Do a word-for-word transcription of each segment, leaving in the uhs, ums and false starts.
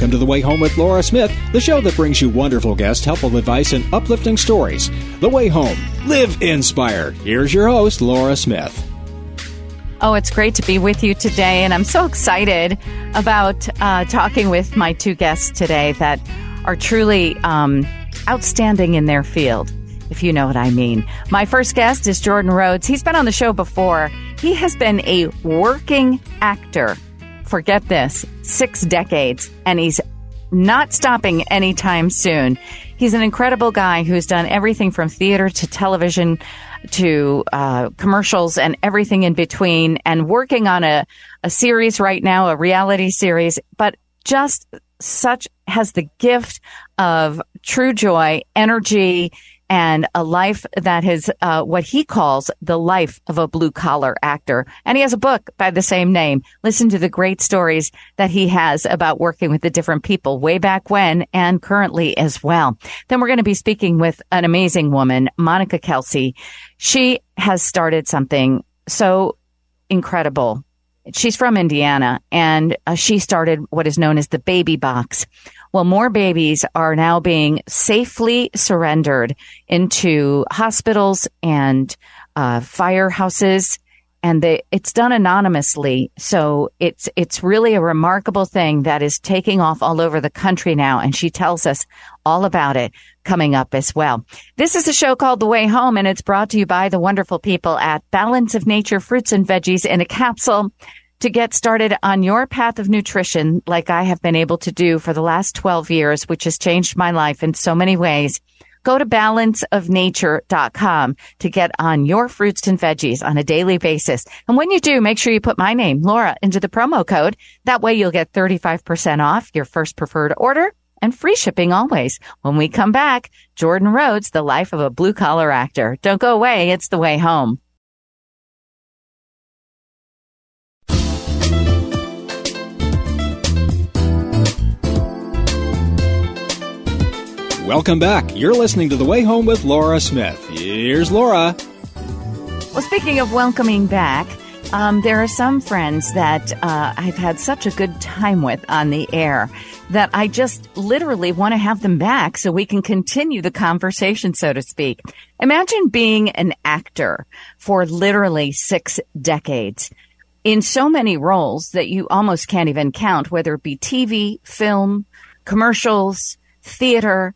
Welcome to The Way Home with Laura Smith, the show that brings you wonderful guests, helpful advice, and uplifting stories. The Way Home. Live inspired. Here's your host, Laura Smith. Oh, it's great to be with you today, and I'm so excited about uh, talking with my two guests today that are truly um, outstanding in their field, if you know what I mean. My first guest is Jordan Rhodes. He's been on the show before. He has been a working actor, forget this, six decades, and he's not stopping anytime soon. He's an incredible guy who's done everything from theater to television to uh, commercials and everything in between, and working on a, a series right now, a reality series, but just such has the gift of true joy, energy, and a life that is uh, what he calls the life of a blue-collar actor. And he has a book by the same name. Listen to the great stories that he has about working with the different people way back when and currently as well. Then we're going to be speaking with an amazing woman, Monica Kelsey. She has started something so incredible. She's from Indiana, and uh, she started what is known as the Baby Box. Well, more babies are now being safely surrendered into hospitals and uh, firehouses, and they, it's done anonymously. So it's it's really a remarkable thing that is taking off all over the country now, and she tells us all about it coming up as well. This is a show called The Way Home, and it's brought to you by the wonderful people at Balance of Nature Fruits and Veggies in a Capsule. To get started on your path of nutrition like I have been able to do for the last twelve years, which has changed my life in so many ways, go to balance of nature dot com to get on your fruits and veggies on a daily basis. And when you do, make sure you put my name, Laura, into the promo code. That way you'll get thirty-five percent off your first preferred order and free shipping always. When we come back, Jordan Rhodes, the life of a blue-collar actor. Don't go away. It's The Way Home. Welcome back. You're listening to The Way Home with Laura Smith. Here's Laura. Well, speaking of welcoming back, um, there are some friends that uh, I've had such a good time with on the air that I just literally want to have them back so we can continue the conversation, so to speak. Imagine being an actor for literally six decades in so many roles that you almost can't even count, whether it be T V, film, commercials, theater.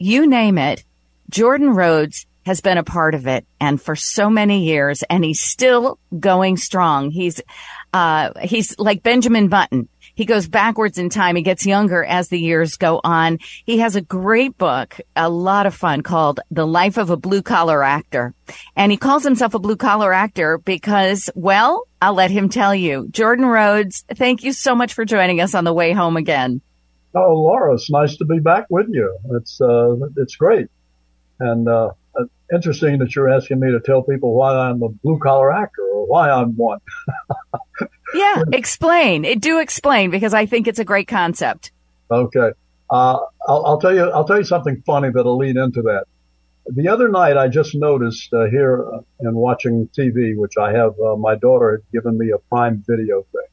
You name it, Jordan Rhodes has been a part of it, and for so many years, and he's still going strong. He's uh he's like Benjamin Button. He goes backwards in time. He gets younger as the years go on. He has a great book, a lot of fun, called The Life of a Blue-Collar Actor. And he calls himself a blue-collar actor because, well, I'll let him tell you. Jordan Rhodes, thank you so much for joining us on The Way Home again. Oh, Laura, it's nice to be back with you. It's uh, it's great. And uh, interesting that you're asking me to tell people why I'm a blue-collar actor or why I'm one. Yeah, explain. It, do explain, because I think it's a great concept. Okay. Uh, I'll, I'll tell you I'll tell you something funny that'll lead into that. The other night I just noticed uh, here uh, in watching T V, which I have, uh, my daughter had given me a Prime Video thing.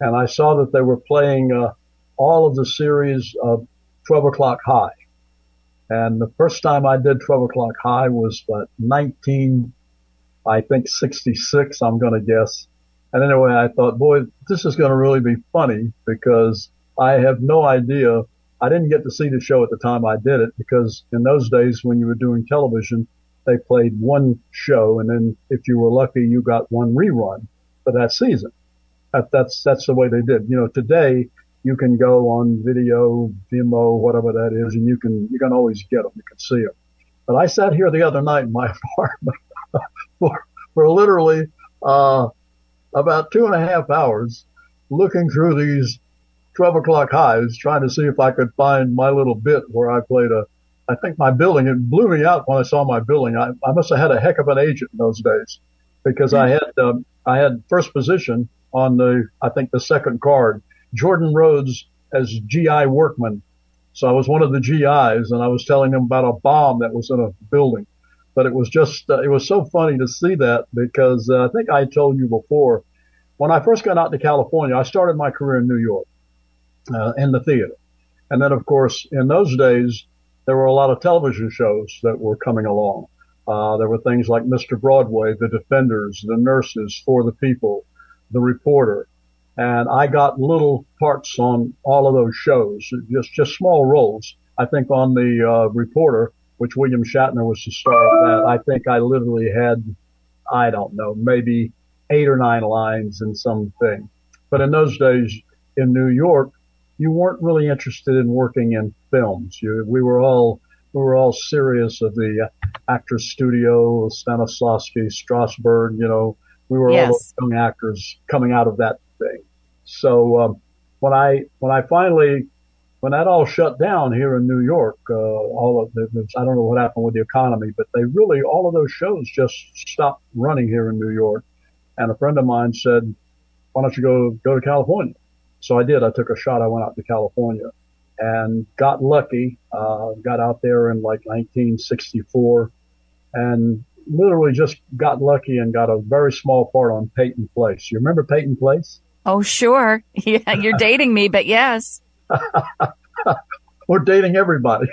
And I saw that they were playing... Uh, all of the series of twelve o'clock high. And the first time I did twelve o'clock high was uh, nineteen, I think, sixty-six, I'm going to guess. And anyway, I thought, boy, this is going to really be funny because I have no idea. I didn't get to see the show at the time I did it because in those days when you were doing television, they played one show. And then if you were lucky, you got one rerun for that season. That, that's, that's the way they did. You know, today, you can go on video, V M O, whatever that is, and you can you can always get them. You can see them. But I sat here the other night in my apartment for, for literally uh about two and a half hours looking through these twelve o'clock highs, trying to see if I could find my little bit where I played a, I think my billing, it blew me out when I saw my billing. I, I must have had a heck of an agent in those days because I had um, I had first position on the, I think, the second card. Jordan Rhodes as G I workman. So I was one of the G Is, and I was telling them about a bomb that was in a building. But it was just, uh, it was so funny to see that because uh, I think I told you before, when I first got out to California, I started my career in New York uh, in the theater. And then, of course, in those days, there were a lot of television shows that were coming along. Uh, there were things like Mister Broadway, The Defenders, The Nurses, For the People, The Reporter. And I got little parts on all of those shows, just, just small roles. I think on The uh, Reporter, which William Shatner was the star of that, I think I literally had, I don't know, maybe eight or nine lines in something. But in those days in New York, you weren't really interested in working in films. You, we were all, we were all serious of the Actors Studio, Stanislavski, Strasbourg, you know, we were yes. all young actors coming out of that thing. So, um, when I, when I finally, when that all shut down here in New York, uh, all of the, I don't know what happened with the economy, but they really, all of those shows just stopped running here in New York. And a friend of mine said, why don't you go, go to California? So I did. I took a shot. I went out to California and got lucky, uh, got out there in like nineteen sixty-four and literally just got lucky and got a very small part on Peyton Place. You remember Peyton Place? Oh, sure. Yeah, you're dating me, but yes. We're dating everybody.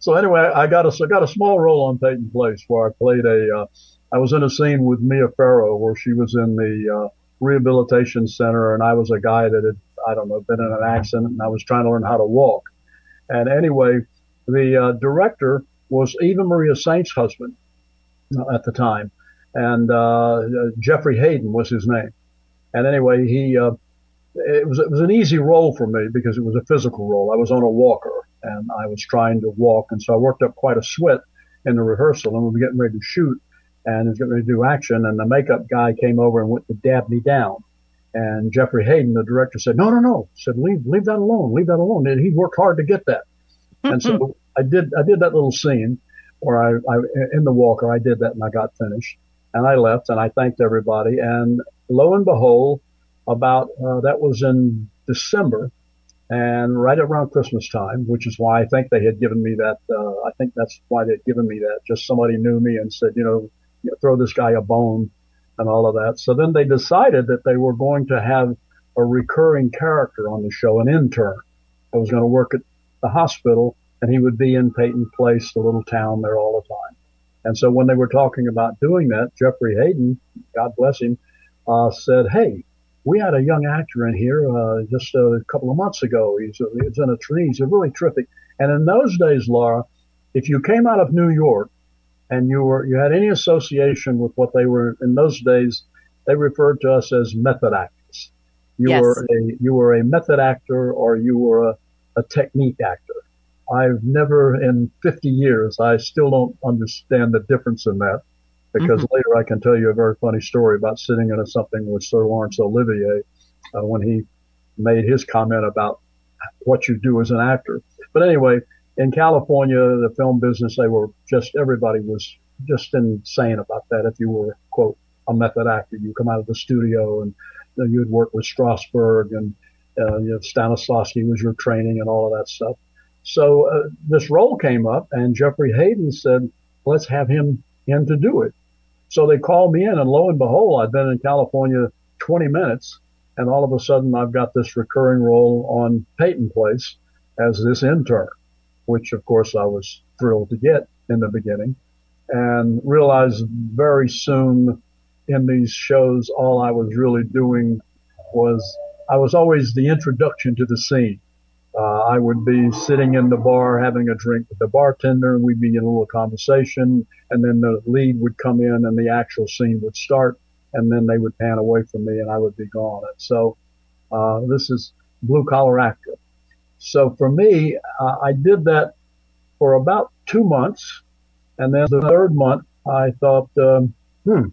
So anyway, I got a, I got a small role on Peyton Place where I played a, uh, I was in a scene with Mia Farrow where she was in the, uh, rehabilitation center, and I was a guy that had, I don't know, been in an accident, and I was trying to learn how to walk. And anyway, the uh, director was Eva Maria Saint's husband uh, at the time, and uh, Jeffrey Hayden was his name. And anyway, he uh, it was it was an easy role for me because it was a physical role. I was on a walker, and I was trying to walk, and so I worked up quite a sweat in the rehearsal, and we were getting ready to shoot. And was getting ready to do action, and the makeup guy came over and went to dab me down. And Jeffrey Hayden, the director, said, "No, no, no," he said, "Leave, leave that alone, leave that alone." And he worked hard to get that. Mm-hmm. And so I did, I did that little scene where I, I, in the walker, I did that, and I got finished, and I left, and I thanked everybody. And lo and behold, about uh, that was in December, and right around Christmas time, which is why I think they had given me that. Uh, I think that's why they had given me that. Just somebody knew me and said, you know, throw this guy a bone and all of that. So then they decided that they were going to have a recurring character on the show, an intern that was going to work at the hospital, and he would be in Peyton Place, the little town there, all the time. And so when they were talking about doing that, Jeffrey Hayden, God bless him, uh, said, "Hey, we had a young actor in here uh, just a couple of months ago. He's, uh, he's in a tree. He's a really terrific." And in those days, Laura, if you came out of New York, and you were, you had any association with what they were in those days, they referred to us as method actors. You yes. were a, you were a method actor, or you were a, a technique actor. I've never in fifty years, I still don't understand the difference in that, because mm-hmm. later I can tell you a very funny story about sitting in something with Sir Laurence Olivier uh, when he made his comment about what you do as an actor. But anyway, in California, the film business, they were just, everybody was just insane about that. If you were, quote, a method actor, you come out of the studio and you know, you'd work with Strasbourg and uh, you know, Stanislavski was your training and all of that stuff. So uh, this role came up, and Jeffrey Hayden said, let's have him in to do it. So they called me in, and lo and behold, I'd been in California twenty minutes, and all of a sudden I've got this recurring role on Peyton Place as this intern, which, of course, I was thrilled to get in the beginning, and realized very soon in these shows, all I was really doing was I was always the introduction to the scene. Uh, I would be sitting in the bar having a drink with the bartender, and we'd be in a little conversation, and then the lead would come in, and the actual scene would start, and then they would pan away from me, and I would be gone. And so uh, this is blue-collar actor. So for me, uh, I did that for about two months. And then the third month, I thought, um, hmm,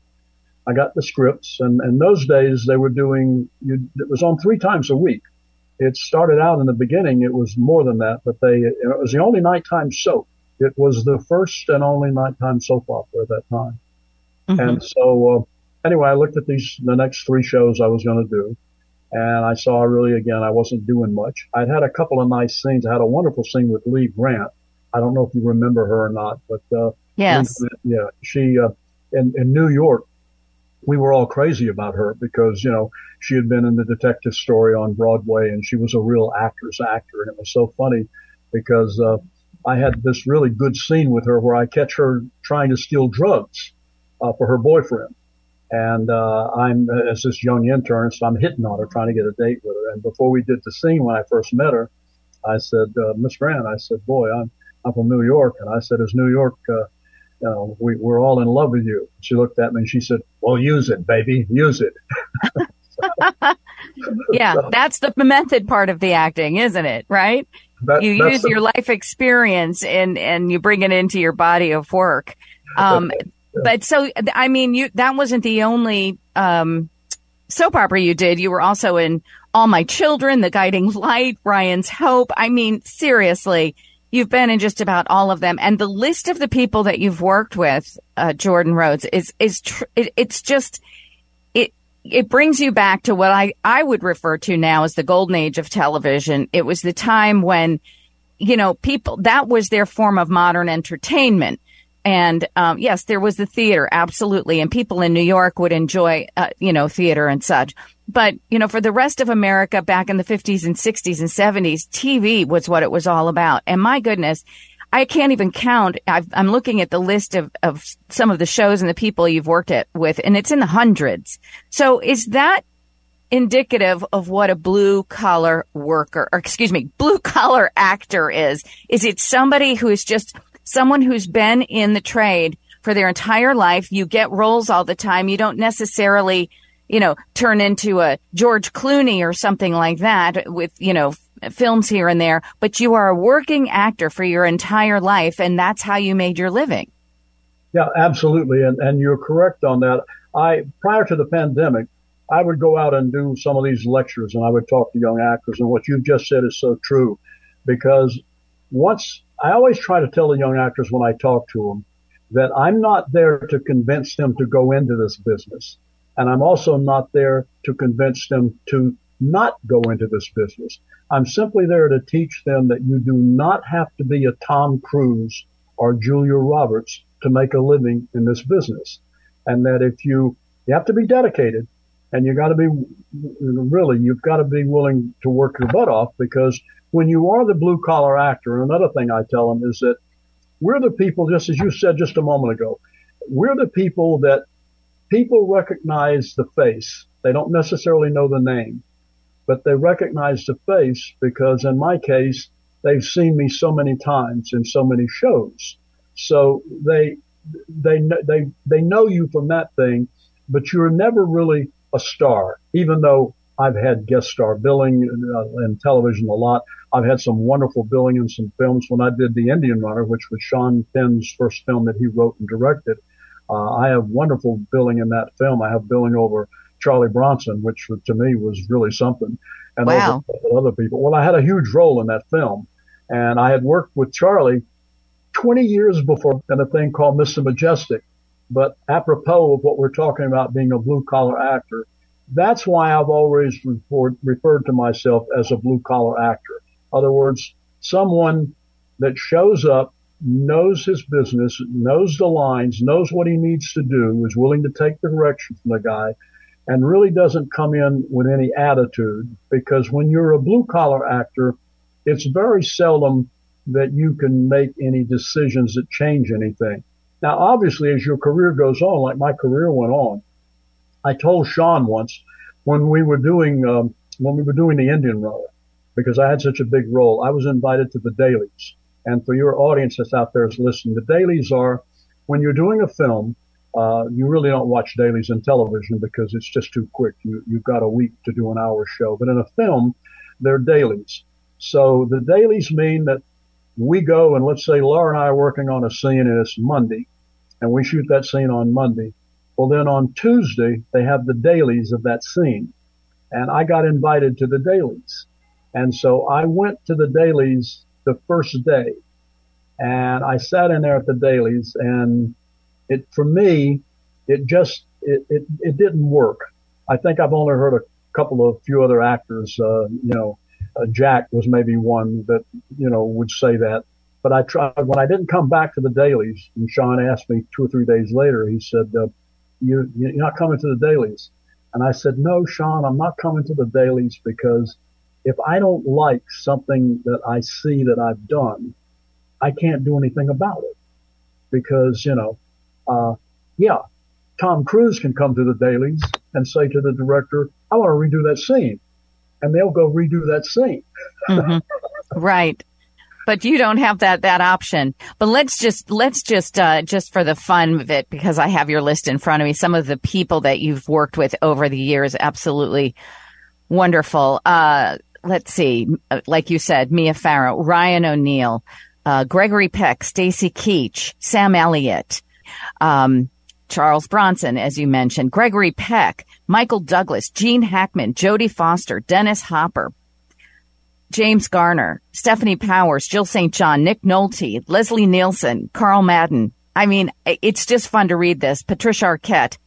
I got the scripts. And in those days, they were doing, you, it was on three times a week. It started out in the beginning, it was more than that, but they, it was the only nighttime soap. It was the first and only nighttime soap opera at that time. Mm-hmm. And so uh, anyway, I looked at these, the next three shows I was going to do. And I saw really, again, I wasn't doing much. I'd had a couple of nice scenes. I had a wonderful scene with Lee Grant. I don't know if you remember her or not, but uh, yes, Lee, yeah, she uh, in, in New York, we were all crazy about her because, you know, she had been in The Detective Story on Broadway and she was a real actress actor. And it was so funny because uh, I had this really good scene with her where I catch her trying to steal drugs uh, for her boyfriend. And uh, I'm, as this young intern, so I'm hitting on her, trying to get a date with her. And before we did the scene, when I first met her, I said, uh, Miss Grant, I said, boy, I'm, I'm from New York. And I said, is New York, uh, you know, we, we're all in love with you. She looked at me and she said, well, use it, baby, use it. so, yeah, so. That's the method part of the acting, isn't it? Right? That, you use the, your life experience and, and you bring it into your body of work. Um, But so, I mean, you, that wasn't the only, um, soap opera you did. You were also in All My Children, The Guiding Light, Ryan's Hope. I mean, seriously, you've been in just about all of them. And the list of the people that you've worked with, uh, Jordan Rhodes is, is, tr- it, it's just, it, it brings you back to what I, I would refer to now as the golden age of television. It was the time when, you know, people, that was their form of modern entertainment. And, um, yes, there was the theater. Absolutely. And people in New York would enjoy, uh, you know, theater and such. But, you know, for the rest of America back in the fifties and sixties and seventies, T V was what it was all about. And my goodness, I can't even count. I've, I'm looking at the list of, of some of the shows and the people you've worked at, with, and it's in the hundreds. So is that indicative of what a blue collar worker, or excuse me, blue collar actor is? Is it somebody who is just someone who's been in the trade for their entire life? You get roles all the time. You don't necessarily, you know, turn into a George Clooney or something like that with, you know, f- films here and there, but you are a working actor for your entire life. And that's how you made your living. Yeah, absolutely. And, and you're correct on that. I, prior to the pandemic, I would go out and do some of these lectures and I would talk to young actors. And what you've just said is so true, because once, I always try to tell the young actors when I talk to them that I'm not there to convince them to go into this business. And I'm also not there to convince them to not go into this business. I'm simply there to teach them that you do not have to be a Tom Cruise or Julia Roberts to make a living in this business. And that if you, you have to be dedicated, and you got to be really, you've got to be willing to work your butt off, because when you are the blue collar actor, another thing I tell them is that we're the people, just as you said just a moment ago, we're the people that people recognize the face. They don't necessarily know the name, but they recognize the face because in my case, they've seen me so many times in so many shows. So they, they, they, they know you from that thing, but you're never really a star, even though I've had guest star billing uh, in television a lot. I've had some wonderful billing in some films. When I did The Indian Runner, which was Sean Penn's first film that he wrote and directed, uh, I have wonderful billing in that film. I have billing over Charlie Bronson, which to me was really something. And wow. Other people. Well, I had a huge role in that film, and I had worked with Charlie twenty years before in a thing called Mister Majestic. But apropos of what we're talking about being a blue-collar actor, that's why I've always referred, referred to myself as a blue-collar actor. In other words, someone that shows up, knows his business, knows the lines, knows what he needs to do, is willing to take the direction from the guy, and really doesn't come in with any attitude. Because when you're a blue-collar actor, it's very seldom that you can make any decisions that change anything. Now, obviously, as your career goes on, like my career went on, I told Sean once when we were doing um, when we were doing The Indian Runner, because I had such a big role, I was invited to the dailies. And for your audience that's out there is listening, the dailies are when you're doing a film, uh, you really don't watch dailies in television because it's just too quick. You, you've got a week to do an hour show. But in a film, they're dailies. So the dailies mean that we go and let's say Laura and I are working on a scene and it's Monday. And we shoot that scene on Monday. Well, then on Tuesday, they have the dailies of that scene. And I got invited to the dailies. And so I went to the dailies the first day. And I sat in there at the dailies. And it, for me, it just, it, it, it didn't work. I think I've only heard a couple of few other actors, uh, you know, uh, Jack was maybe one that, you know, would say that. But I tried, when I didn't come back to the dailies, and Sean asked me two or three days later, he said, uh, you, you're not coming to the dailies. And I said, no, Sean, I'm not coming to the dailies because if I don't like something that I see that I've done, I can't do anything about it because, you know, uh, yeah, Tom Cruise can come to the dailies and say to the director, I want to redo that scene. And they'll go redo that scene. Mm-hmm. Right. But you don't have that, that option. But let's just, let's just, uh, just for the fun of it, because I have your list in front of me, some of the people that you've worked with over the years. Absolutely wonderful. Uh, let's see. Like you said, Mia Farrow, Ryan O'Neal, uh, Gregory Peck, Stacy Keach, Sam Elliott, um, Charles Bronson, as you mentioned, Gregory Peck, Michael Douglas, Gene Hackman, Jodie Foster, Dennis Hopper, James Garner, Stephanie Powers, Jill Saint John, Nick Nolte, Leslie Nielsen, Carl Madden. I mean, it's just fun to read this. Patricia Arquette.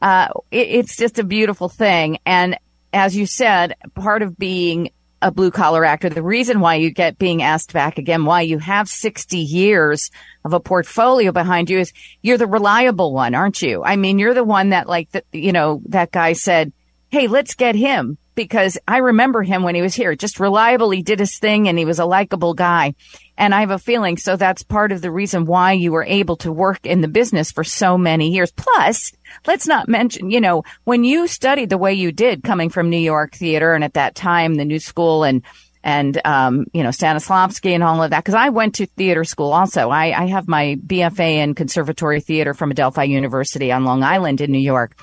Uh, it, it's just a beautiful thing. And as you said, part of being a blue-collar actor, the reason why you get being asked back again, why you have sixty years of a portfolio behind you is you're the reliable one, aren't you? I mean, you're the one that, like, the, you know, that guy said, hey, let's get him. Because I remember him when he was here, just reliably did his thing, and he was a likable guy. And I have a feeling, so that's part of the reason why you were able to work in the business for so many years. Plus, let's not mention, you know, when you studied the way you did, coming from New York theater and at that time, the New School and, and um, you know, Stanislavski and all of that, because I went to theater school also. I, I have my B F A in conservatory theater from Adelphi University on Long Island in New York.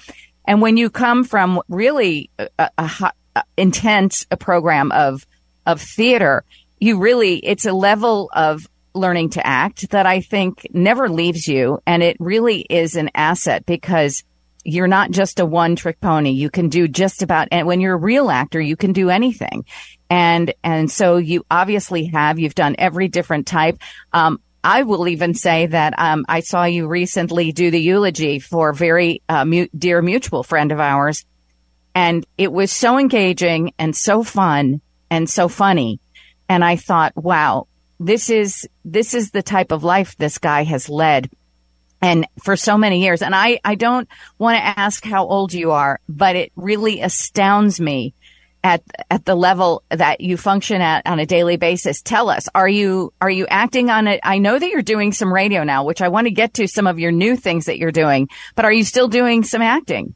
And when you come from really a, a hot, intense a program of of theater, you really, it's a level of learning to act that I think never leaves you, and it really is an asset because you're not just a one-trick pony. You can do just about, and when you're a real actor, you can do anything, and and so you obviously have you've done every different type. Um, I will even say that um, I saw you recently do the eulogy for a very uh, mu- dear mutual friend of ours. And it was so engaging and so fun and so funny. And I thought, wow, this is this is the type of life this guy has led and for so many years. And I, I don't want to ask how old you are, but it really astounds me at at the level that you function at on a daily basis. Tell us, are you are you acting on it? I know that you're doing some radio now, which I want to get to some of your new things that you're doing. But are you still doing some acting?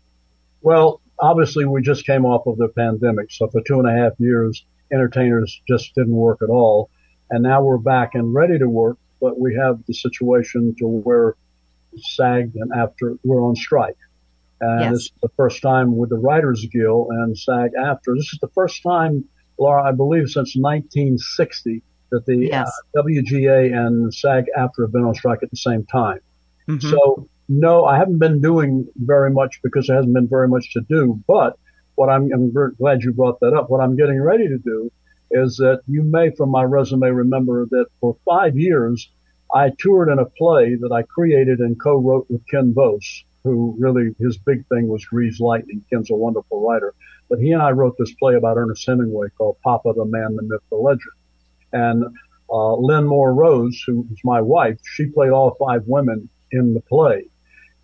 Well, obviously, we just came off of the pandemic. So for two and a half years, entertainers just didn't work at all. And now we're back and ready to work. But we have the situation to where SAG and after we're on strike. And yes. This is the first time with the Writers Guild and SAG after. This is the first time, Laura, I believe, since nineteen sixty that the yes. uh, W G A and SAG after have been on strike at the same time. Mm-hmm. So. No, I haven't been doing very much because there hasn't been very much to do. But what I'm, I'm glad you brought that up. What I'm getting ready to do is that you may, from my resume, remember that for five years, I toured in a play that I created and co-wrote with Ken Vos, who really his big thing was Grease Lightning. Ken's a wonderful writer. But he and I wrote this play about Ernest Hemingway called Papa, the Man, the Myth, the Legend. And uh, Lynn Moore Rose, who was my wife, she played all five women in the play.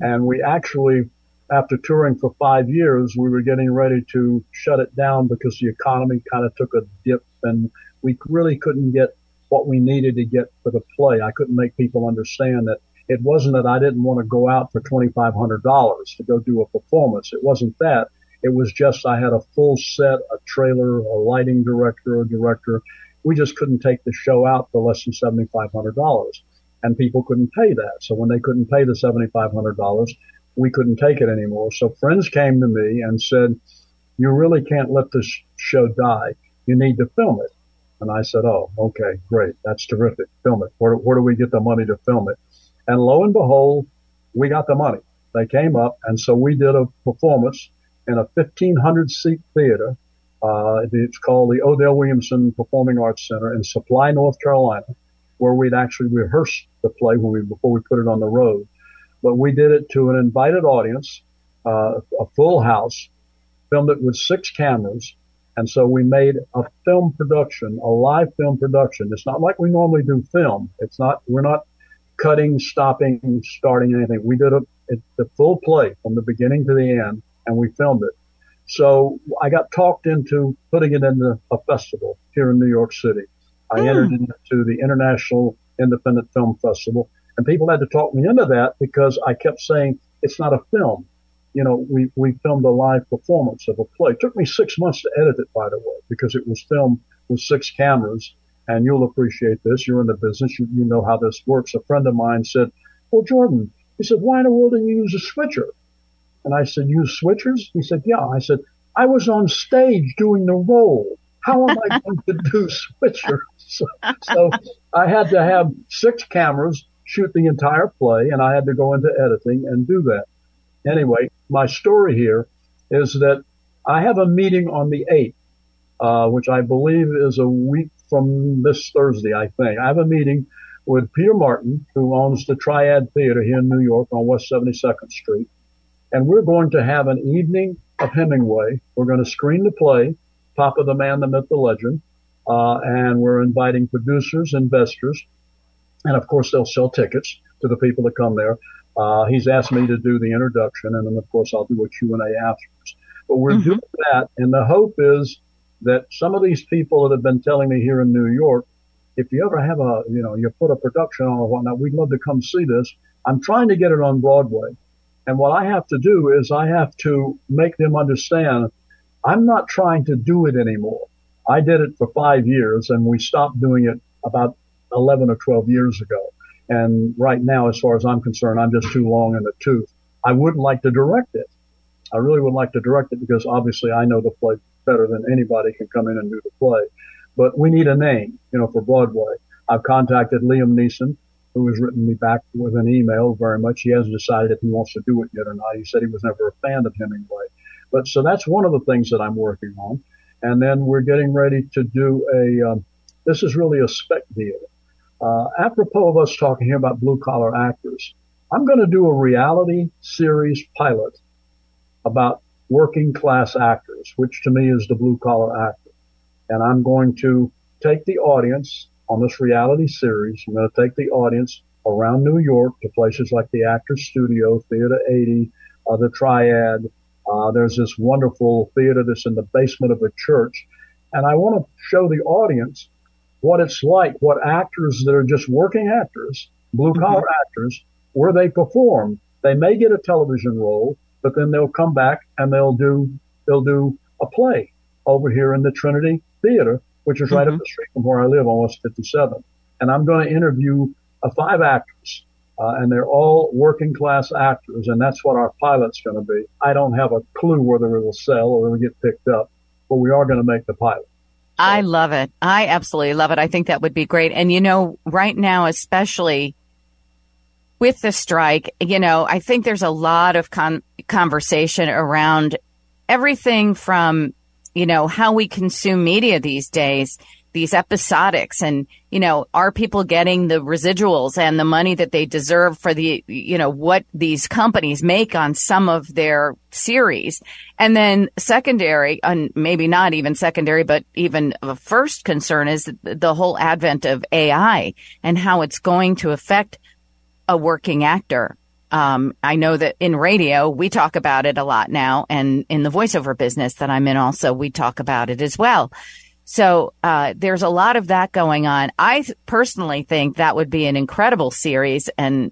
And we actually, after touring for five years, we were getting ready to shut it down because the economy kind of took a dip and we really couldn't get what we needed to get for the play. I couldn't make people understand that it wasn't that I didn't want to go out for twenty-five hundred dollars to go do a performance. It wasn't that. It was just I had a full set, a trailer, a lighting director, a director. We just couldn't take the show out for less than seventy-five hundred dollars. And people couldn't pay that. So when they couldn't pay the seventy-five hundred dollars, we couldn't take it anymore. So friends came to me and said, you really can't let this show die. You need to film it. And I said, oh, okay, great. That's terrific. Film it. Where, where do we get the money to film it? And lo and behold, we got the money. They came up. And so we did a performance in a fifteen hundred seat theater. Uh, it's called the Odell Williamson Performing Arts Center in Supply, North Carolina, where we'd actually rehearsed the play when we, before we put it on the road. But we did it to an invited audience, uh, a full house, filmed it with six cameras. And so we made a film production, a live film production. It's not like we normally do film. It's not, we're not cutting, stopping, starting anything. We did a, it, the full play from the beginning to the end, and we filmed it. So I got talked into putting it into a festival here in New York City. I mm. entered into the International Independent Film Festival, and people had to talk me into that because I kept saying it's not a film. You know, we, we filmed a live performance of a play. It took me six months to edit it, by the way, because it was filmed with six cameras. And you'll appreciate this. You're in the business. You, you know how this works. A friend of mine said, well, Jordan, he said, why in the world do you use a switcher? And I said, use switchers? He said, yeah. I said, I was on stage doing the role. How am I going to do switchers? So, so I had to have six cameras shoot the entire play, and I had to go into editing and do that. Anyway, my story here is that I have a meeting on the eighth, uh, which I believe is a week from this Thursday, I think. I have a meeting with Peter Martin, who owns the Triad Theater here in New York on West seventy-second Street. And we're going to have an evening of Hemingway. We're going to screen the play, Papa, the Man, the Myth, the Legend. Uh, and we're inviting producers, investors, and of course they'll sell tickets to the people that come there. Uh, he's asked me to do the introduction, and then of course I'll do a Q and A afterwards. But we're mm-hmm. doing that, and the hope is that some of these people that have been telling me here in New York, if you ever have a, you know, you put a production on or whatnot, we'd love to come see this. I'm trying to get it on Broadway. And what I have to do is I have to make them understand I'm not trying to do it anymore. I did it for five years and we stopped doing it about eleven or twelve years ago. And right now, as far as I'm concerned, I'm just too long in the tooth. I wouldn't like to direct it. I really would like to direct it because obviously I know the play better than anybody can come in and do the play. But we need a name, you know, for Broadway. I've contacted Liam Neeson, who has written me back with an email very much. He hasn't decided if he wants to do it yet or not. He said he was never a fan of Hemingway. But so that's one of the things that I'm working on. And then we're getting ready to do a, um, this is really a spec deal. Uh, apropos of us talking here about blue collar actors, I'm going to do a reality series pilot about working class actors, which to me is the blue collar actor. And I'm going to take the audience on this reality series. I'm going to take the audience around New York to places like the Actors Studio, Theater eighty, uh, the Triad. Uh, there's this wonderful theater that's in the basement of a church. And I want to show the audience what it's like, what actors that are just working actors, blue collar mm-hmm. actors, where they perform. They may get a television role, but then they'll come back and they'll do, they'll do a play over here in the Trinity Theater, which is right mm-hmm. up the street from where I live, almost fifty-seven. And I'm going to interview uh, five actors, uh, and they're all working class actors. And that's what our pilot's going to be. I don't have a clue whether it will sell or it'll get picked up, but we are going to make the pilot. So. I love it. I absolutely love it. I think that would be great. And, you know, right now, especially with the strike, you know, I think there's a lot of con- conversation around everything from, you know, how we consume media these days, these episodics, and, you know, are people getting the residuals and the money that they deserve for the, you know, what these companies make on some of their series. And then secondary, and maybe not even secondary, but even a first concern is the whole advent of A I and how it's going to affect a working actor. Um, I know that in radio, we talk about it a lot now. And in the voiceover business that I'm in also, we talk about it as well. So uh, there's a lot of that going on. I th- personally think that would be an incredible series and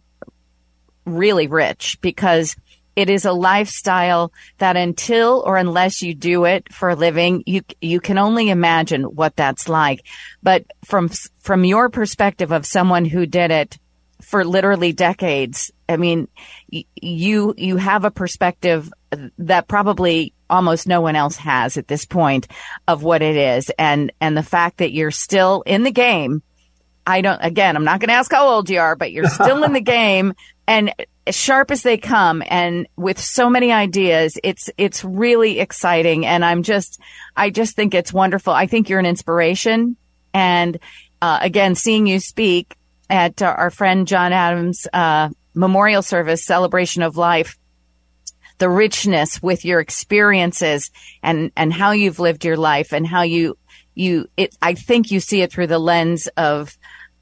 really rich because it is a lifestyle that until or unless you do it for a living, you you can only imagine what that's like. But from from your perspective of someone who did it for literally decades, I mean, y- you you have a perspective that probably almost no one else has at this point of what it is, and and the fact that you're still in the game. I don't. Again, I'm not going to ask how old you are, but you're still in the game and as sharp as they come, and with so many ideas. It's it's really exciting, and I'm just I just think it's wonderful. I think you're an inspiration, and uh, again, seeing you speak at uh, our friend John Adams' uh, memorial service, Celebration of Life, the richness with your experiences and, and how you've lived your life and how you, you, it, I think you see it through the lens of,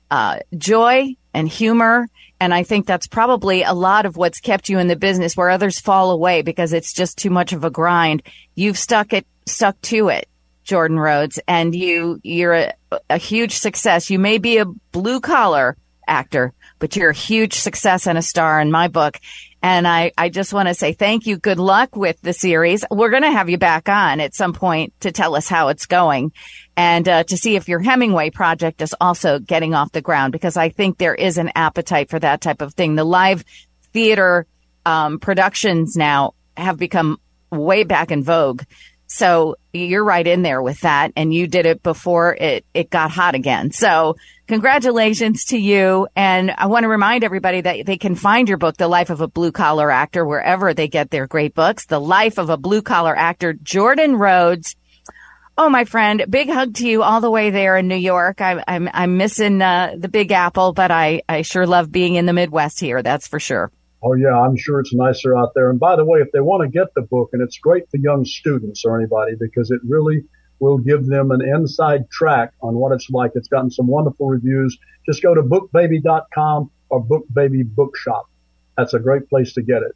uh, joy and humor And I think that's probably a lot of what's kept you in the business, where others fall away because it's just too much of a grind. You've stuck it, stuck to it, Jordan Rhodes, and you, you're a, a huge success. You may be a blue collar actor, but you're a huge success and a star in my book. And I, I just want to say thank you. Good luck with the series. We're going to have you back on at some point to tell us how it's going, and uh, to see if your Hemingway project is also getting off the ground, because I think there is an appetite for that type of thing. The live theater um, productions now have become way back in vogue. So you're right in there with that, and you did it before it, it got hot again. So congratulations to you. And I want to remind everybody that they can find your book, The Life of a Blue Collar Actor, wherever they get their great books. The Life of a Blue Collar Actor, Jordan Rhodes. Oh, my friend, big hug to you all the way there in New York. I, I'm I'm missing uh, the Big Apple, but I, I sure love being in the Midwest here. That's for sure. Oh, yeah, I'm sure it's nicer out there. And by the way, if they want to get the book, and it's great for young students or anybody, because it really will give them an inside track on what it's like. It's gotten some wonderful reviews. Just go to book baby dot com or Book Baby Bookshop. That's a great place to get it.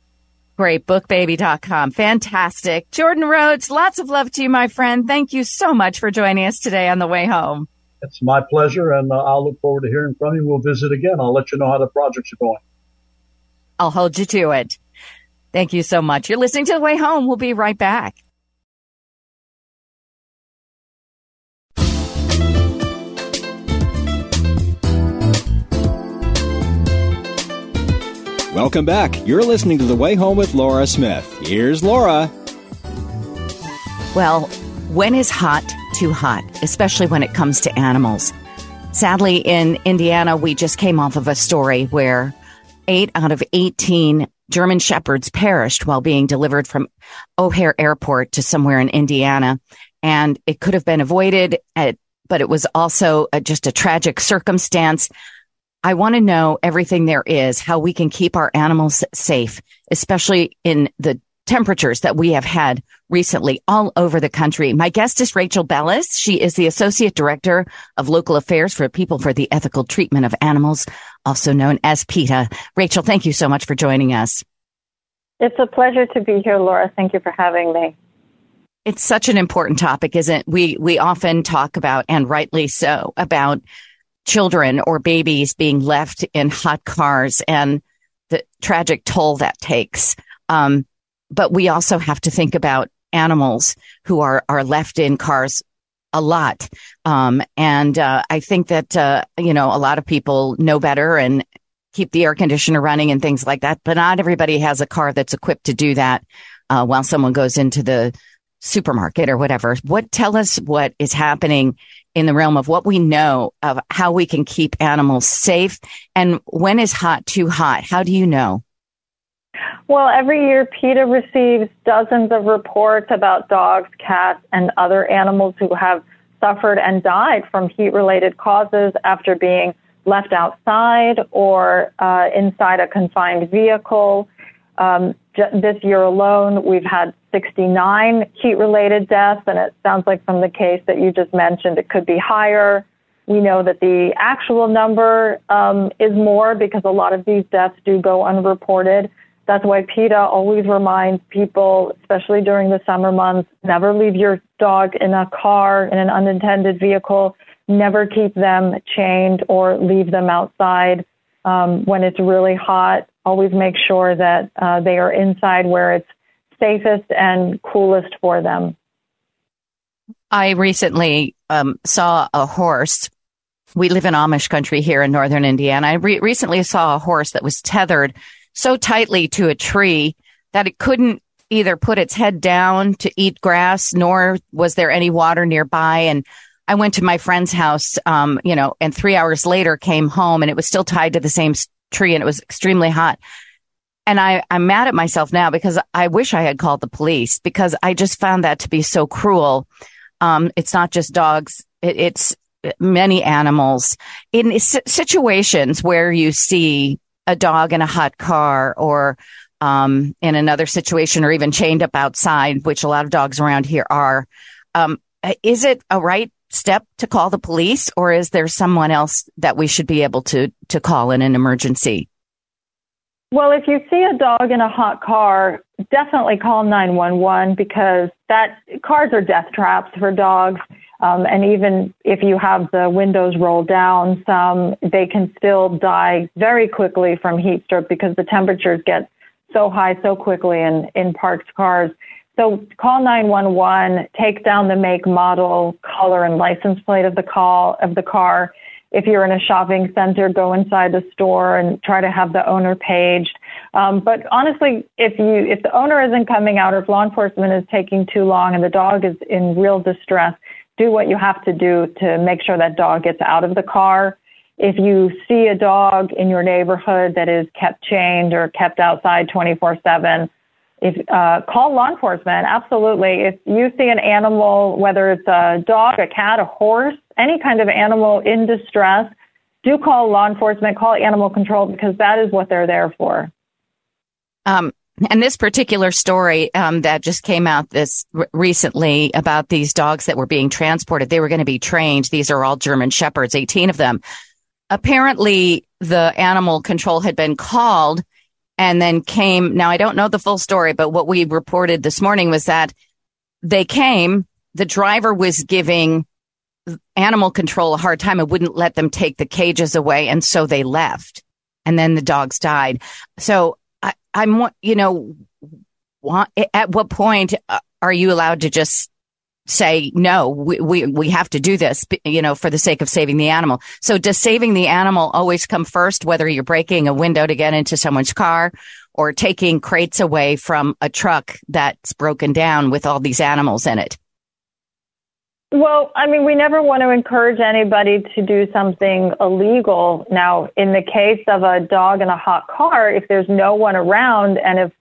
Great, book baby dot com. Fantastic. Jordan Rhodes, lots of love to you, my friend. Thank you so much for joining us today on the way home. It's my pleasure, and uh, I'll look forward to hearing from you. We'll visit again. I'll let you know how the projects are going. I'll hold you to it. Thank you so much. You're listening to The Way Home. We'll be right back. Welcome back. You're listening to The Way Home with Laura Smith. Here's Laura. Well, when is hot too hot, especially when it comes to animals? Sadly, in Indiana, we just came off of a story where eight out of eighteen German Shepherds perished while being delivered from O'Hare Airport to somewhere in Indiana. And it could have been avoided, at, but it was also a, just a tragic circumstance. I want to know everything there is, how we can keep our animals safe, especially in the temperatures that we have had recently all over the country. My guest is Rachel Bellis. She is the Associate Director of Local Affairs for People for the Ethical Treatment of Animals, also known as PETA. Rachel, thank you so much for joining us. It's a pleasure to be here, Laura. Thank you for having me. It's such an important topic, isn't it? We, we often talk about, and rightly so, about children or babies being left in hot cars and the tragic toll that takes. Um, But we also have to think about animals who are, are left in cars a lot. Um, and uh, I think that, uh, you know, a lot of people know better and keep the air conditioner running and things like that. But not everybody has a car that's equipped to do that uh, while someone goes into the supermarket or whatever. What tell us what is happening in the realm of what we know of how we can keep animals safe, and when is hot too hot? How do you know? Well, every year, PETA receives dozens of reports about dogs, cats, and other animals who have suffered and died from heat-related causes after being left outside or uh, inside a confined vehicle. Um, j- this year alone, we've had sixty-nine heat-related deaths, and it sounds like from the case that you just mentioned, it could be higher. We know that the actual number um, is more because a lot of these deaths do go unreported. That's why PETA always reminds people, especially during the summer months, never leave your dog in a car, in an unattended vehicle. Never keep them chained or leave them outside um, when it's really hot. Always make sure that uh, they are inside where it's safest and coolest for them. I recently um, saw a horse. We live in Amish country here in northern Indiana. I re- recently saw a horse that was tethered so tightly to a tree that it couldn't either put its head down to eat grass, nor was there any water nearby. And I went to my friend's house, um, you know, and three hours later came home, and it was still tied to the same tree, and it was extremely hot. And I, I'm mad at myself now because I wish I had called the police, because I just found that to be so cruel. Um, it's not just dogs. It, it's many animals in s- situations where you see a dog in a hot car, or um, in another situation, or even chained up outside, which a lot of dogs around here are. Um, is it a right step to call the police, or is there someone else that we should be able to to call in an emergency? Well, if you see a dog in a hot car, definitely call nine one one, because that cars are death traps for dogs. Um, and even if you have the windows rolled down some, they can still die very quickly from heat stroke, because the temperatures get so high so quickly in, in parked cars. So call nine one one, take down the make, model, color, and license plate of the call of the car. If you're in a shopping center, go inside the store and try to have the owner paged. Um, but honestly, if you if the owner isn't coming out, or if law enforcement is taking too long and the dog is in real distress, do what you have to do to make sure that dog gets out of the car. If you see a dog in your neighborhood that is kept chained or kept outside twenty-four seven, if uh, call law enforcement, absolutely. If you see an animal, whether it's a dog, a cat, a horse, any kind of animal in distress, do call law enforcement, call animal control, because that is what they're there for. Um. And this particular story um, that just came out this r- recently about these dogs that were being transported, they were going to be trained. These are all German Shepherds, eighteen of them. Apparently, the animal control had been called and then came. Now, I don't know the full story, but what we reported this morning was that they came. The driver was giving animal control a hard time and wouldn't let them take the cages away. And so they left. And then the dogs died. So I, I'm, you know, at what point are you allowed to just say, no, we, we, we have to do this, you know, for the sake of saving the animal? So does saving the animal always come first, whether you're breaking a window to get into someone's car or taking crates away from a truck that's broken down with all these animals in it? Well, I mean, we never want to encourage anybody to do something illegal. Now, in the case of a dog in a hot car, if there's no one around and if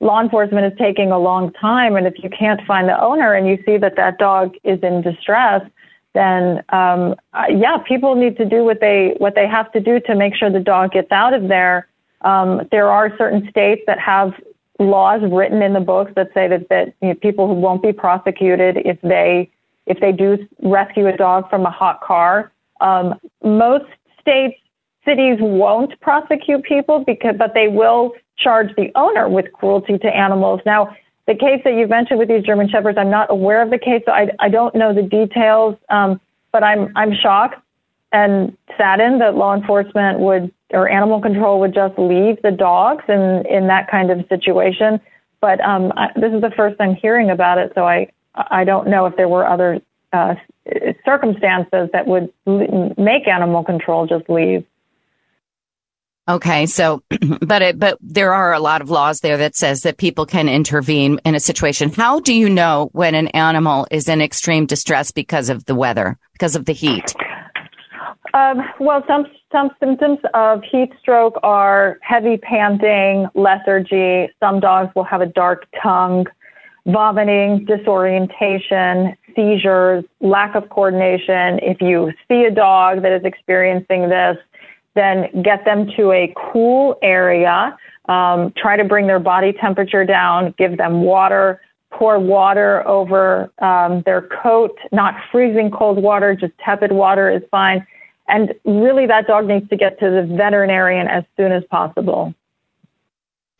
law enforcement is taking a long time and if you can't find the owner and you see that that dog is in distress, then, um, uh, yeah, people need to do what they what they have to do to make sure the dog gets out of there. Um, there are certain states that have laws written in the books that say that, that you know, people who won't be prosecuted if they if they do rescue a dog from a hot car. Um, most states, cities won't prosecute people, because, but they will charge the owner with cruelty to animals. Now, the case that you mentioned with these German Shepherds, I'm not aware of the case, so I, I don't know the details, um, but I'm, I'm shocked and saddened that law enforcement would, or animal control would just leave the dogs in, in that kind of situation. But um, I, this is the first I'm hearing about it, so I, I don't know if there were other uh, circumstances that would l- make animal control just leave. Okay, so, but it, but there are a lot of laws there that says that people can intervene in a situation. How do you know when an animal is in extreme distress because of the weather, because of the heat? Um, well, some some symptoms of heat stroke are heavy panting, lethargy. Some dogs will have a dark tongue, vomiting, disorientation, seizures, lack of coordination. If you see a dog that is experiencing this, then get them to a cool area. Um, try to bring their body temperature down. Give them water. Pour water over um, their coat. Not freezing cold water, just tepid water is fine. And really, that dog needs to get to the veterinarian as soon as possible.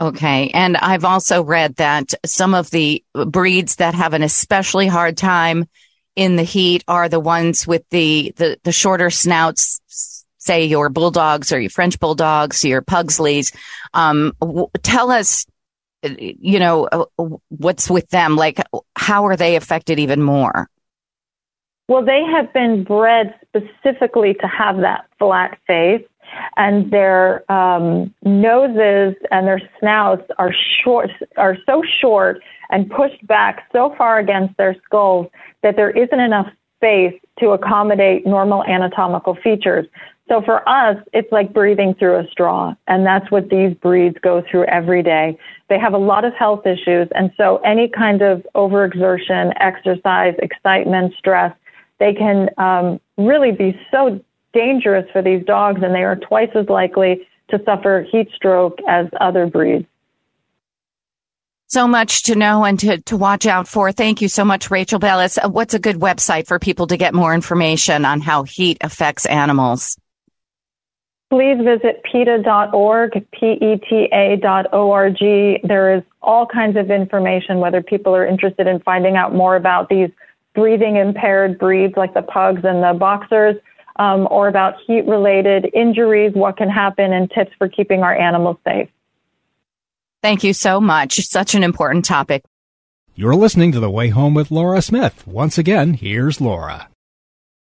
Okay. And I've also read that some of the breeds that have an especially hard time in the heat are the ones with the, the, the shorter snouts, say your bulldogs or your French bulldogs, your Pugsleys. Um, w- tell us, you know, what's with them? Like, how are they affected even more? Well, they have been bred specifically to have that flat face. And their um, noses and their snouts are short, are so short and pushed back so far against their skulls that there isn't enough space to accommodate normal anatomical features. So for us, it's like breathing through a straw, and that's what these breeds go through every day. They have a lot of health issues, and so any kind of overexertion, exercise, excitement, stress, they can um, really be so dangerous for these dogs, and they are twice as likely to suffer heat stroke as other breeds. So much to know and to, to watch out for. Thank you so much, Rachel Bellis. What's a good website for people to get more information on how heat affects animals? Please visit PETA dot org, P E T A dot org. There is all kinds of information, whether people are interested in finding out more about these breathing impaired breeds like the pugs and the boxers, um, or about heat-related injuries, what can happen, and tips for keeping our animals safe. Thank you so much. Such an important topic. You're listening to The Way Home with Laura Smith. Once again, here's Laura.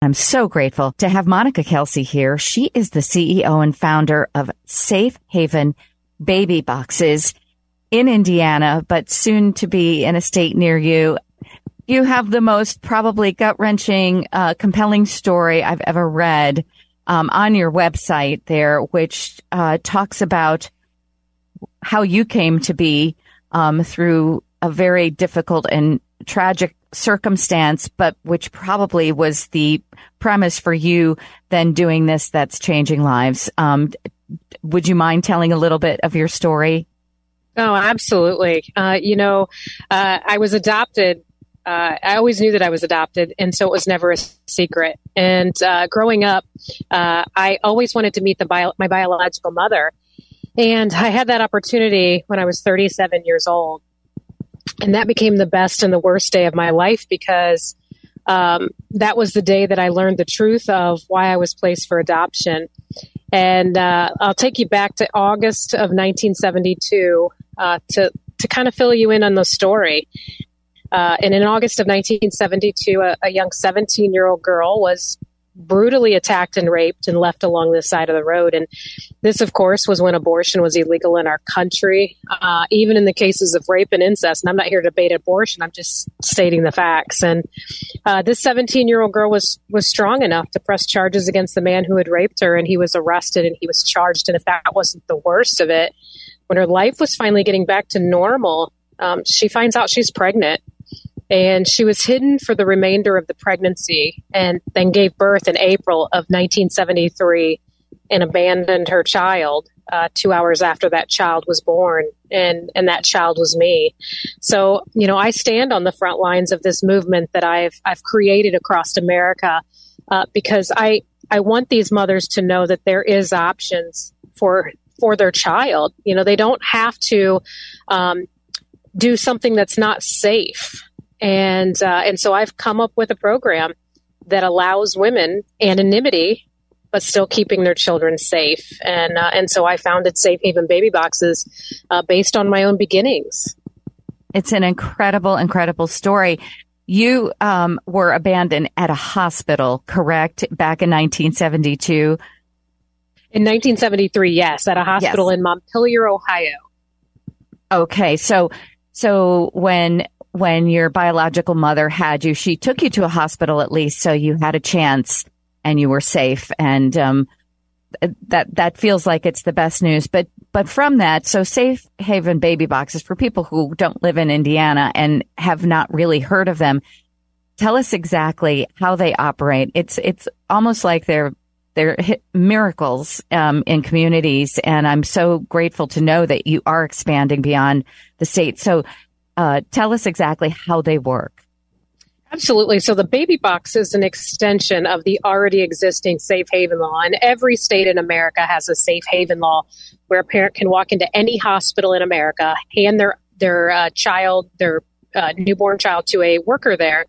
I'm so grateful to have Monica Kelsey here. She is the C E O and founder of Safe Haven Baby Boxes in Indiana, but soon to be in a state near you. You have the most probably gut-wrenching, uh, compelling story I've ever read um, on your website there, which uh, talks about how you came to be um, through a very difficult and tragic circumstance, but which probably was the premise for you then doing this that's changing lives. Um, would you mind telling a little bit of your story? Oh, absolutely. Uh, you know, uh, I was adopted. Uh, I always knew that I was adopted, and so it was never a secret. And uh, growing up, uh, I always wanted to meet the bio- my biological mother. And I had that opportunity when I was thirty-seven years old. And that became the best and the worst day of my life, because um, that was the day that I learned the truth of why I was placed for adoption. And uh, I'll take you back to August of nineteen seventy-two uh, to, to kind of fill you in on the story. Uh, and in August of nineteen seventy-two, a, a young seventeen-year-old girl was brutally attacked and raped and left along the side of the road. And this, of course, was when abortion was illegal in our country, uh, even in the cases of rape and incest. And I'm not here to debate abortion. I'm just stating the facts. And uh, this seventeen-year-old girl was was strong enough to press charges against the man who had raped her, and he was arrested and he was charged. And if that wasn't the worst of it, when her life was finally getting back to normal, um, she finds out she's pregnant. And she was hidden for the remainder of the pregnancy, and then gave birth in April of nineteen seventy-three and abandoned her child uh, two hours after that child was born. And, and that child was me. So, you know, I stand on the front lines of this movement that I've, I've created across America uh, because I, I want these mothers to know that there is options for, for their child. You know, they don't have to um, do something that's not safe. And uh, and so I've come up with a program that allows women anonymity, but still keeping their children safe. And uh, and so I founded Safe Haven Baby Boxes uh, based on my own beginnings. It's an incredible, incredible story. You um, were abandoned at a hospital, correct, back in nineteen seventy-two? In nineteen seventy-three, yes, at a hospital yes. in Montpelier, Ohio. Okay, so so when... When your biological mother had you, she took you to a hospital at least, so you had a chance and you were safe. And um, that that feels like it's the best news. But but from that, so Safe Haven Baby Boxes, for people who don't live in Indiana and have not really heard of them, tell us exactly how they operate. It's it's almost like they're they're miracles um, in communities, and I'm so grateful to know that you are expanding beyond the state. So. Uh, tell us exactly how they work. Absolutely. So the baby box is an extension of the already existing safe haven law. And every state in America has a safe haven law where a parent can walk into any hospital in America, hand their, their uh, child, their uh, newborn child to a worker there,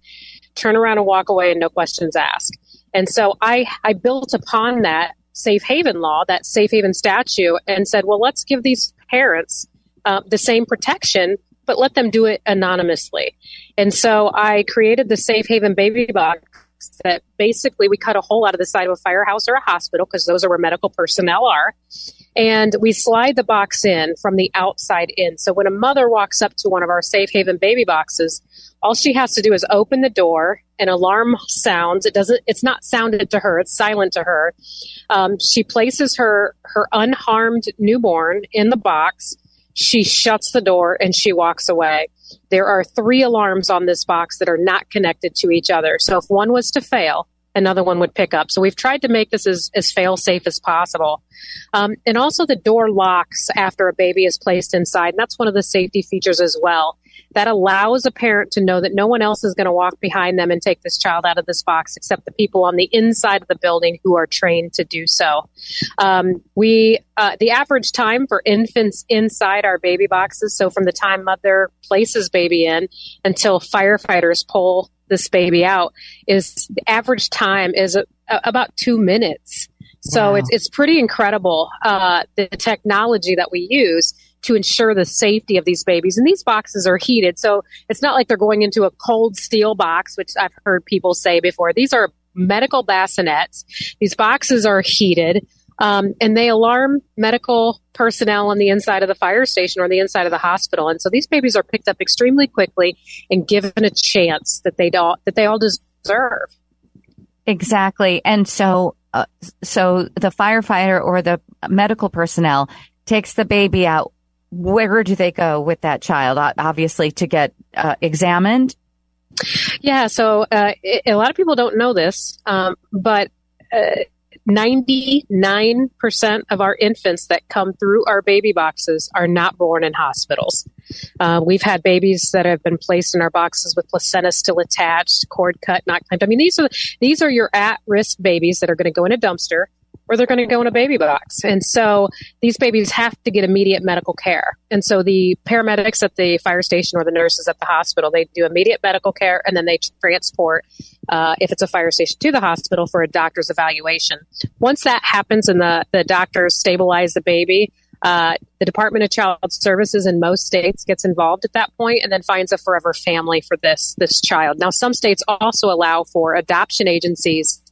turn around and walk away and no questions asked. And so I, I built upon that safe haven law, that safe haven statute, and said, well, let's give these parents uh, the same protection, but let them do it anonymously. And so I created the Safe Haven Baby Box that basically we cut a hole out of the side of a firehouse or a hospital, because those are where medical personnel are. And we slide the box in from the outside in. So when a mother walks up to one of our Safe Haven Baby Boxes, all she has to do is open the door. An alarm sounds. It doesn't. It's not sounded to her. It's silent to her. Um, she places her her unharmed newborn in the box. She shuts the door and she walks away. There are three alarms on this box that are not connected to each other. So if one was to fail, another one would pick up. So we've tried to make this as, as fail safe as possible. Um, and also the door locks after a baby is placed inside. And that's one of the safety features as well. that allows a parent to know that no one else is going to walk behind them and take this child out of this box except the people on the inside of the building who are trained to do so. Um, we uh, the average time for infants inside our baby boxes, so from the time mother places baby in until firefighters pull this baby out, is the average time is a, a, about two minutes. So wow. it's it's pretty incredible uh, the technology that we use to ensure the safety of these babies. And these boxes are heated, so it's not like they're going into a cold steel box, which I've heard people say before. These are medical bassinets. These boxes are heated, um, and they alarm medical personnel on the inside of the fire station or the inside of the hospital. And so these babies are picked up extremely quickly and given a chance that they don't that they all deserve. Exactly. And so uh, so the firefighter or the medical personnel takes the baby out. Where do they go with that child, obviously, to get uh, examined? Yeah, so uh, it, a lot of people don't know this, um, but uh, ninety-nine percent of our infants that come through our baby boxes are not born in hospitals. Uh, we've had babies that have been placed in our boxes with placenta still attached, cord cut, not clamped. I mean, these are these are your at-risk babies that are going to go in a dumpster, or they're going to go in a baby box. And so these babies have to get immediate medical care. And so the paramedics at the fire station or the nurses at the hospital, they do immediate medical care, and then they transport, uh, if it's a fire station, to the hospital for a doctor's evaluation. Once that happens and the, the doctors stabilize the baby, uh, the Department of Child Services in most states gets involved at that point and then finds a forever family for this, this child. Now, some states also allow for adoption agencies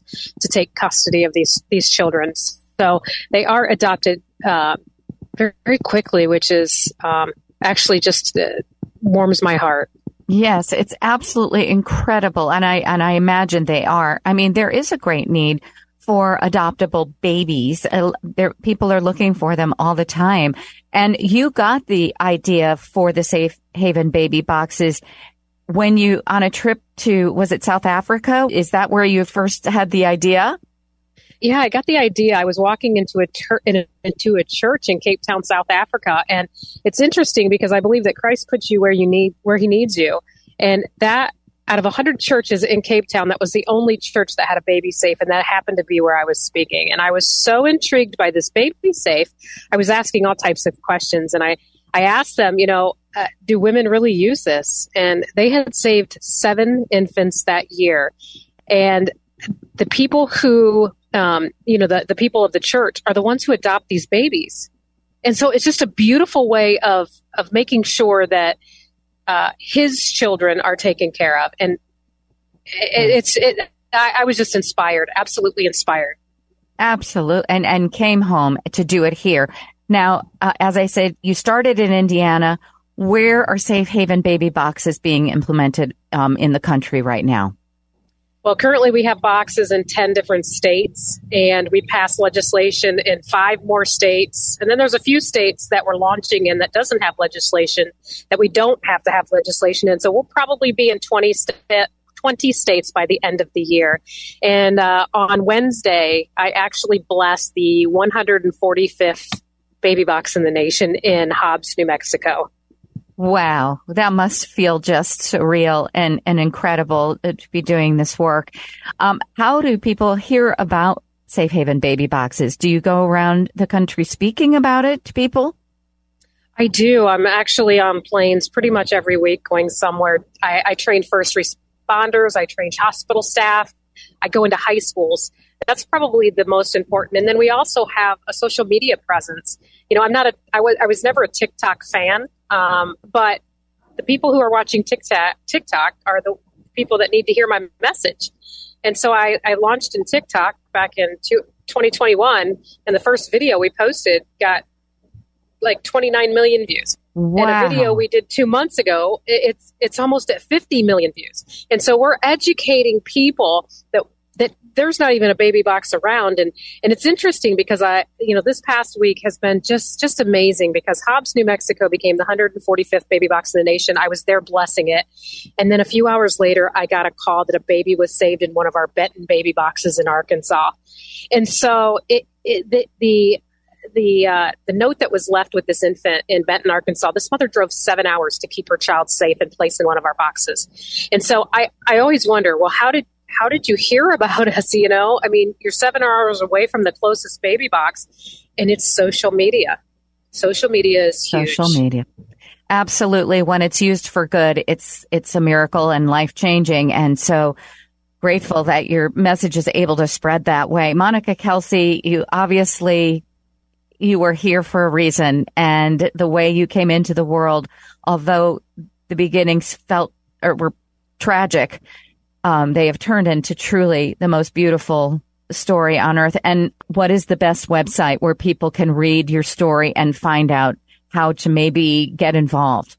to take custody of these these children, so they are adopted uh, very, very quickly, which is um, actually just uh, warms my heart. Yes, it's absolutely incredible, and I and I imagine they are. I mean, there is a great need for adoptable babies. Uh, there, people are looking for them all the time, and you got the idea for the Safe Haven Baby Boxes when you on a trip to, was it South Africa? Is that where you first had the idea? Yeah, I got the idea. I was walking into a, tur- in a into a church in Cape Town, South Africa, and it's interesting because I believe that Christ puts you where you need where He needs you, and that out of one hundred churches in Cape Town, that was the only church that had a baby safe, and that happened to be where I was speaking. And I was so intrigued by this baby safe. I was asking all types of questions, and I I asked them, you know, Uh, do women really use this? And they had saved seven infants that year. And the people who, um, you know, the, the people of the church are the ones who adopt these babies. And so it's just a beautiful way of, of making sure that uh, His children are taken care of. And it, it's, it, I, I was just inspired, absolutely inspired. Absolutely. And, and came home to do it here. Now, uh, as I said, you started in Indiana. Where are Safe Haven Baby Boxes being implemented um, in the country right now? Well, currently we have boxes in ten different states, and we passed legislation in five more states. And then there's a few states that we're launching in that doesn't have legislation, that we don't have to have legislation in. So we'll probably be in twenty, st- twenty states by the end of the year. And uh, on Wednesday, I actually blessed the one hundred forty-fifth baby box in the nation in Hobbs, New Mexico. Wow, that must feel just surreal and, and incredible to be doing this work. Um, how do people hear about Safe Haven Baby Boxes? Do you go around the country speaking about it to people? I do. I'm actually on planes pretty much every week going somewhere. I, I train first responders. I train hospital staff. I go into high schools. That's probably the most important. And then we also have a social media presence. You know, I'm not a, I was, I was never a TikTok fan. Um, but the people who are watching TikTok, TikTok are the people that need to hear my message. And so I, I launched in TikTok back in twenty twenty-one, and the first video we posted got like twenty-nine million views. Wow. And a video we did two months ago, it's it's almost at fifty million views. And so we're educating people that that there's not even a baby box around. And, and it's interesting because I, you know, this past week has been just, just amazing because Hobbs, New Mexico became the one hundred forty-fifth baby box in the nation. I was there blessing it. And then a few hours later, I got a call that a baby was saved in one of our Benton baby boxes in Arkansas. And so it, it the, the, the uh, the note that was left with this infant in Benton, Arkansas, this mother drove seven hours to keep her child safe and placed in one of our boxes. And so I, I always wonder, well, how did how did you hear about us? You know, I mean, you're seven hours away from the closest baby box, and it's social media. Social media is huge. Social media. Absolutely. When it's used for good, it's it's a miracle and life changing. And so grateful that your message is able to spread that way. Monica Kelsey, you obviously you were here for a reason, and the way you came into the world, although the beginnings felt or were tragic, um, they have turned into truly the most beautiful story on earth. And what is the best website where people can read your story and find out how to maybe get involved?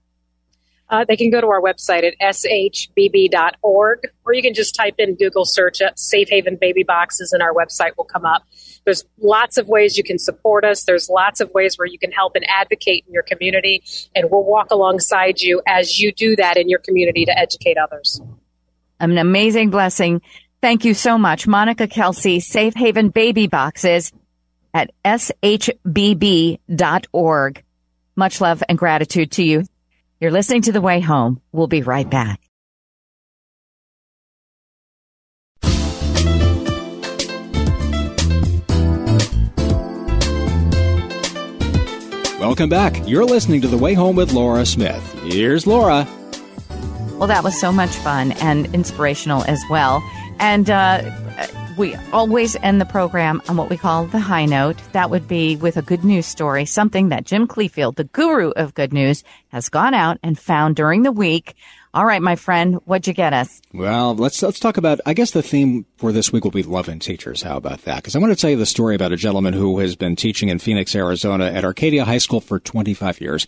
Uh, they can go to our website at s h b b dot org, or you can just type in Google search at Safe Haven Baby Boxes and our website will come up. There's lots of ways you can support us. There's lots of ways where you can help and advocate in your community, and we'll walk alongside you as you do that in your community to educate others. An amazing blessing. Thank you so much. Monica Kelsey, Safe Haven Baby Boxes at s h b b dot org. Much love and gratitude to you. You're listening to The Way Home. We'll be right back. Welcome back. You're listening to The Way Home with Laura Smith. Here's Laura. Well, that was so much fun and inspirational as well. And uh, we always end the program on what we call the high note. That would be with a good news story, something that Jim Clefield, the guru of good news, has gone out and found during the week. All right, my friend, what'd you get us? Well, let's let's talk about, I guess the theme for this week will be love and teachers. How about that? Because I want to tell you the story about a gentleman who has been teaching in Phoenix, Arizona at Arcadia High School for twenty-five years.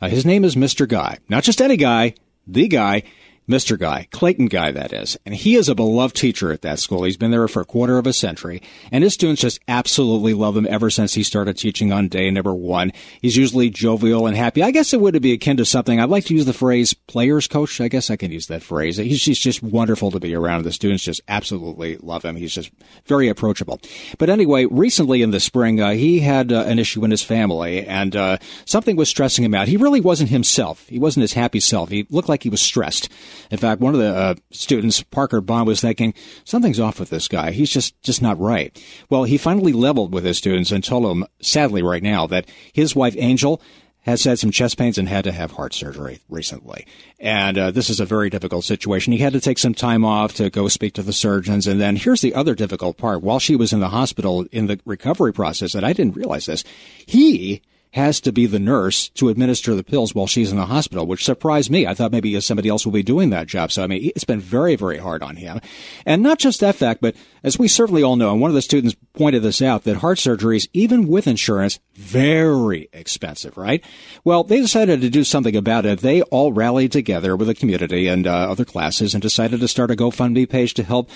Uh, his name is Mister Guy. Not just any guy, the guy. Mister Guy, Clayton Guy, that is. And he is a beloved teacher at that school. He's been there for a quarter of a century. And his students just absolutely love him ever since he started teaching on day number one. He's usually jovial and happy. I guess it would be akin to something. I'd like to use the phrase players coach. I guess I can use that phrase. He's just wonderful to be around. The students just absolutely love him. He's just very approachable. But anyway, recently in the spring, uh, he had uh, an issue in his family, and uh, something was stressing him out. He really wasn't himself. He wasn't his happy self. He looked like he was stressed. In fact, one of the uh, students, Parker Bond, was thinking, something's off with this guy. He's just, just not right. Well, he finally leveled with his students and told them, sadly right now, that his wife, Angel, has had some chest pains and had to have heart surgery recently. And uh, this is a very difficult situation. He had to take some time off to go speak to the surgeons. And then here's the other difficult part. While she was in the hospital in the recovery process, and I didn't realize this, he has to be the nurse to administer the pills while she's in the hospital, which surprised me. I thought maybe somebody else would be doing that job. So, I mean, it's been very, very hard on him. And not just that fact, but as we certainly all know, and one of the students pointed this out, that heart surgeries, even with insurance, very expensive, right? Well, they decided to do something about it. They all rallied together with the community and uh, other classes and decided to start a GoFundMe page to help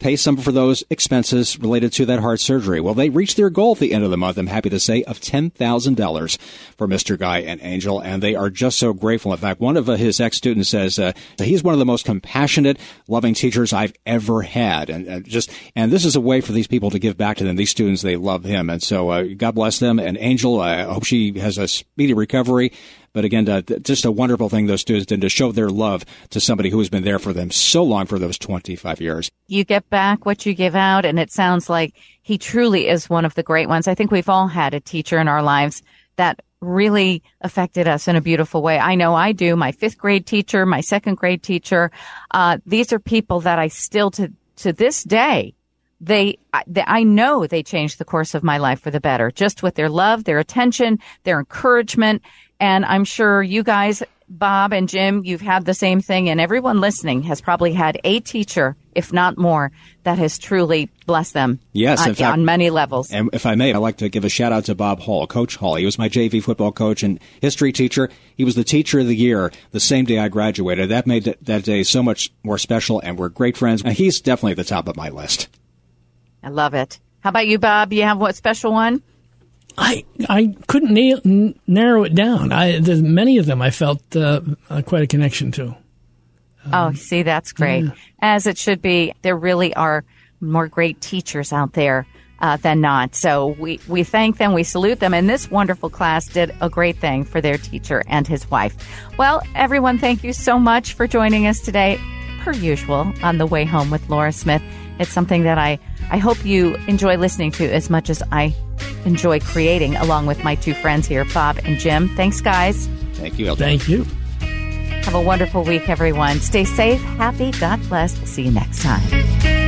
pay some for those expenses related to that heart surgery. Well, they reached their goal at the end of the month, I'm happy to say, of ten thousand dollars for Mister Guy and Angel, and they are just so grateful. In fact, one of his ex-students says uh, that he's one of the most compassionate, loving teachers I've ever had. And uh, just and this is a way for these people to give back to them. These students, they love him. And so uh, God bless them. And Angel, I hope she has a speedy recovery. But again, uh, just a wonderful thing those students did to show their love to somebody who has been there for them so long, for those twenty-five years. You get back what you give out, and it sounds like he truly is one of the great ones. I think we've all had a teacher in our lives that really affected us in a beautiful way. I know I do. My fifth grade teacher, my second grade teacher. Uh, these are people that I still to to this day, They, I know they changed the course of my life for the better, just with their love, their attention, their encouragement. And I'm sure you guys, Bob and Jim, you've had the same thing. And everyone listening has probably had a teacher, if not more, that has truly blessed them. Yes, on, in fact, on many levels. And if I may, I'd like to give a shout out to Bob Hall, Coach Hall. He was my J V football coach and history teacher. He was the teacher of the year the same day I graduated. That made that day so much more special, and we're great friends. And he's definitely at the top of my list. I love it. How about you, Bob? You have what special one? I I couldn't nail, n- narrow it down. I there's many of them I felt uh, quite a connection to. Um, oh, see, that's great. Yeah. As it should be. There really are more great teachers out there uh, than not. So we, we thank them, we salute them, and this wonderful class did a great thing for their teacher and his wife. Well, everyone, thank you so much for joining us today, per usual, on The Way Home with Laura Smith. It's something that I, I hope you enjoy listening to as much as I enjoy creating, along with my two friends here, Bob and Jim. Thanks, guys. Thank you. Thank you. Have a wonderful week, everyone. Stay safe, happy, God bless. We'll see you next time.